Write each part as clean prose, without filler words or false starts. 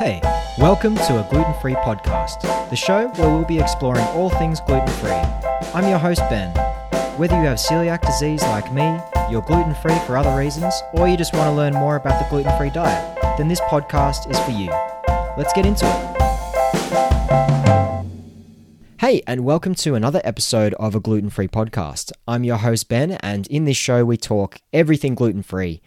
Hey, welcome to A Gluten Free Podcast, the show where we'll be exploring all things gluten-free. I'm your host, Ben. Whether you have celiac disease like me, you're gluten-free for other reasons, or you just want to learn more about the gluten-free diet, then this podcast is for you. Let's get into it. Hey, and welcome to another episode of A Gluten Free Podcast. I'm your host, Ben, and in this show we talk everything gluten-free.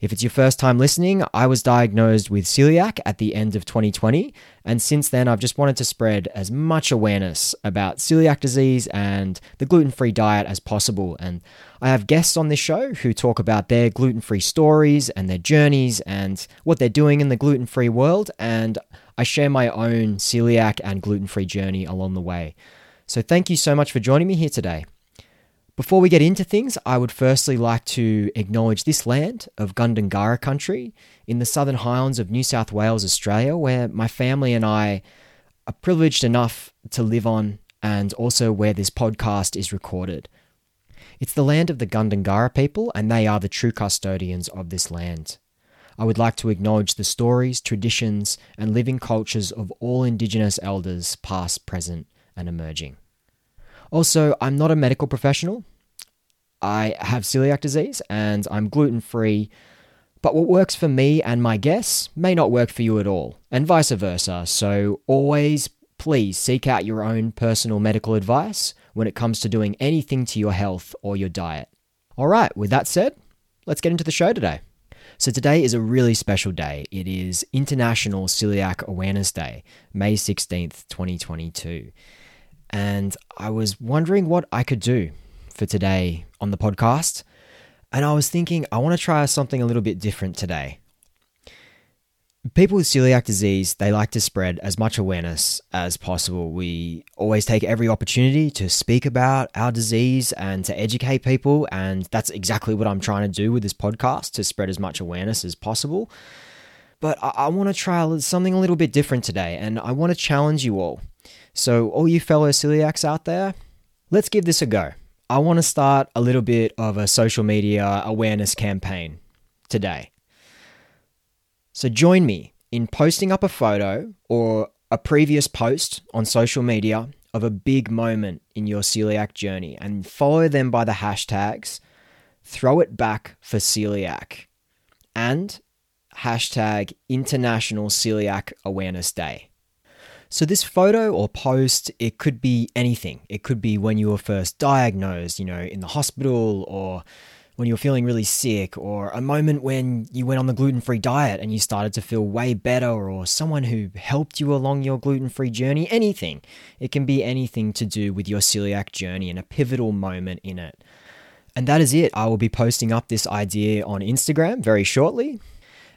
If it's your first time listening, I was diagnosed with celiac at the end of 2020, and since then I've just wanted to spread as much awareness about celiac disease and the gluten-free diet as possible, and I have guests on this show who talk about their gluten-free stories and their journeys and what they're doing in the gluten-free world, and I share my own celiac and gluten-free journey along the way. So thank you so much for joining me here today. Before we get into things, I would firstly like to acknowledge this land of Gundungarra country in the Southern Highlands of New South Wales, Australia, where my family and I are privileged enough to live on, and also where this podcast is recorded. It's the land of the Gundungarra people, and they are the true custodians of this land. I would like to acknowledge the stories, traditions, and living cultures of all Indigenous elders, past, present, and emerging. Also, I'm not a medical professional. I have celiac disease and I'm gluten-free, but what works for me and my guests may not work for you at all, and vice versa. So always, please seek out your own personal medical advice when it comes to doing anything to your health or your diet. All right, with that said, let's get into the show today. So today is a really special day. It is International Celiac Awareness Day, May 16th, 2022. And I was wondering what I could do for today on the podcast. And I was thinking, I want to try something a little bit different today. People with celiac disease, they like to spread as much awareness as possible. We always take every opportunity to speak about our disease and to educate people. And that's exactly what I'm trying to do with this podcast, to spread as much awareness as possible. But I want to try something a little bit different today. And I want to challenge you all. So all you fellow celiacs out there, let's give this a go. I want to start a little bit of a social media awareness campaign today. So join me in posting up a photo or a previous post on social media of a big moment in your celiac journey and follow them by the hashtags, throw it back for celiac and hashtag International Celiac Awareness Day. So this photo or post, it could be anything. It could be when you were first diagnosed, in the hospital, or when you were feeling really sick, or a moment when you went on the gluten-free diet and you started to feel way better, or someone who helped you along your gluten-free journey, anything. It can be anything to do with your celiac journey and a pivotal moment in it. And that is it. I will be posting up this idea on Instagram very shortly,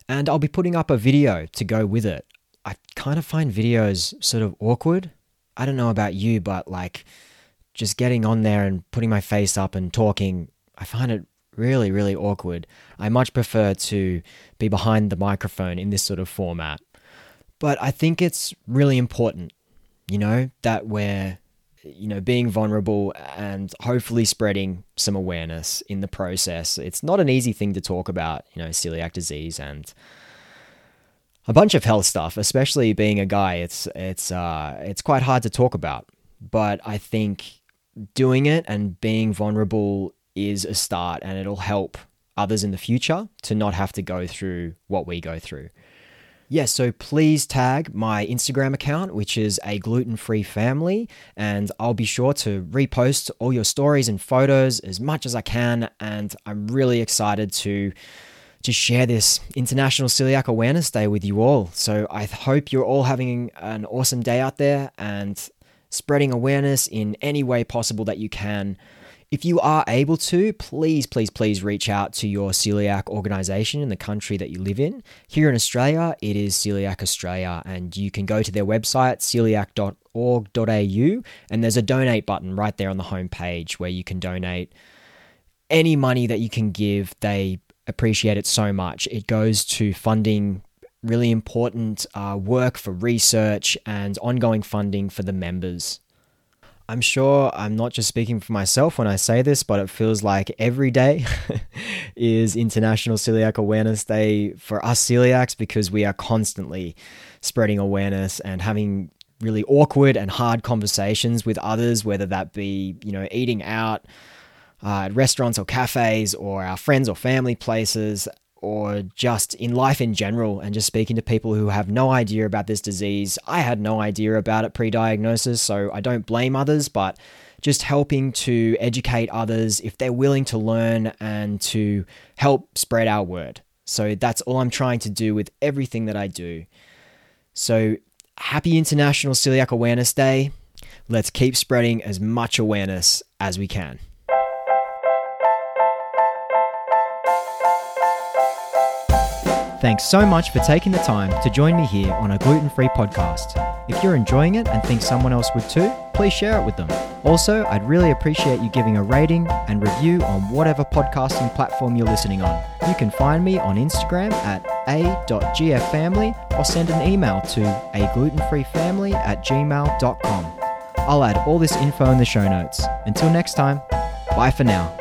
and I'll be putting up a video to go with it. I kind of find videos sort of awkward. I don't know about you, but just getting on there and putting my face up and talking, I find it really, really awkward. I much prefer to be behind the microphone in this sort of format. But I think it's really important, that we're, being vulnerable and hopefully spreading some awareness in the process. It's not an easy thing to talk about, celiac disease and a bunch of health stuff, especially being a guy, it's quite hard to talk about. But I think doing it and being vulnerable is a start, and it'll help others in the future to not have to go through what we go through. Yeah, so please tag my Instagram account, which is aglutenfreefamily, and I'll be sure to repost all your stories and photos as much as I can. And I'm really excited to share this International Celiac Awareness Day with you all. So I hope you're all having an awesome day out there and spreading awareness in any way possible that you can. If you are able to, please, please, please reach out to your celiac organization in the country that you live in. Here in Australia, it is Celiac Australia, and you can go to their website, celiac.org.au, and there's a donate button right there on the homepage where you can donate any money that you can give. They appreciate it so much. It goes to funding really important work for research and ongoing funding for the members. I'm sure I'm not just speaking for myself when I say this, but it feels like every day is International Celiac Awareness Day for us celiacs, because we are constantly spreading awareness and having really awkward and hard conversations with others, whether that be, you know, eating out at restaurants or cafes or our friends or family places, or just in life in general, and just speaking to people who have no idea about this disease. I had no idea about it pre-diagnosis, so I don't blame others, but just helping to educate others if they're willing to learn and to help spread our word. So that's all I'm trying to do with everything that I do. So happy International Celiac Awareness Day. Let's keep spreading as much awareness as we can. Thanks so much for taking the time to join me here on A Gluten Free Podcast. If you're enjoying it and think someone else would too, please share it with them. Also, I'd really appreciate you giving a rating and review on whatever podcasting platform you're listening on. You can find me on Instagram at a.gffamily or send an email to aglutenfreefamily@gmail.com. I'll add all this info in the show notes. Until next time, bye for now.